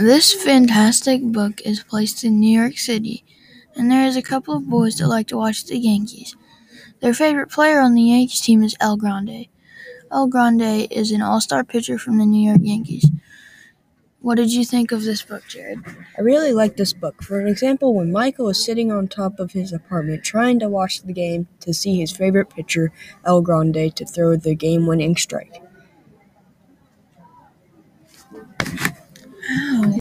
This fantastic book is placed in New York City, and there is a couple of boys that like to watch the Yankees. Their favorite player on the Yankees team is El Grande. El Grande is an all-star pitcher from the New York Yankees. What did you think of this book, Jared? I really like this book. For an example, when Michael is sitting on top of his apartment trying to watch the game to see his favorite pitcher, El Grande, to throw the game-winning strike.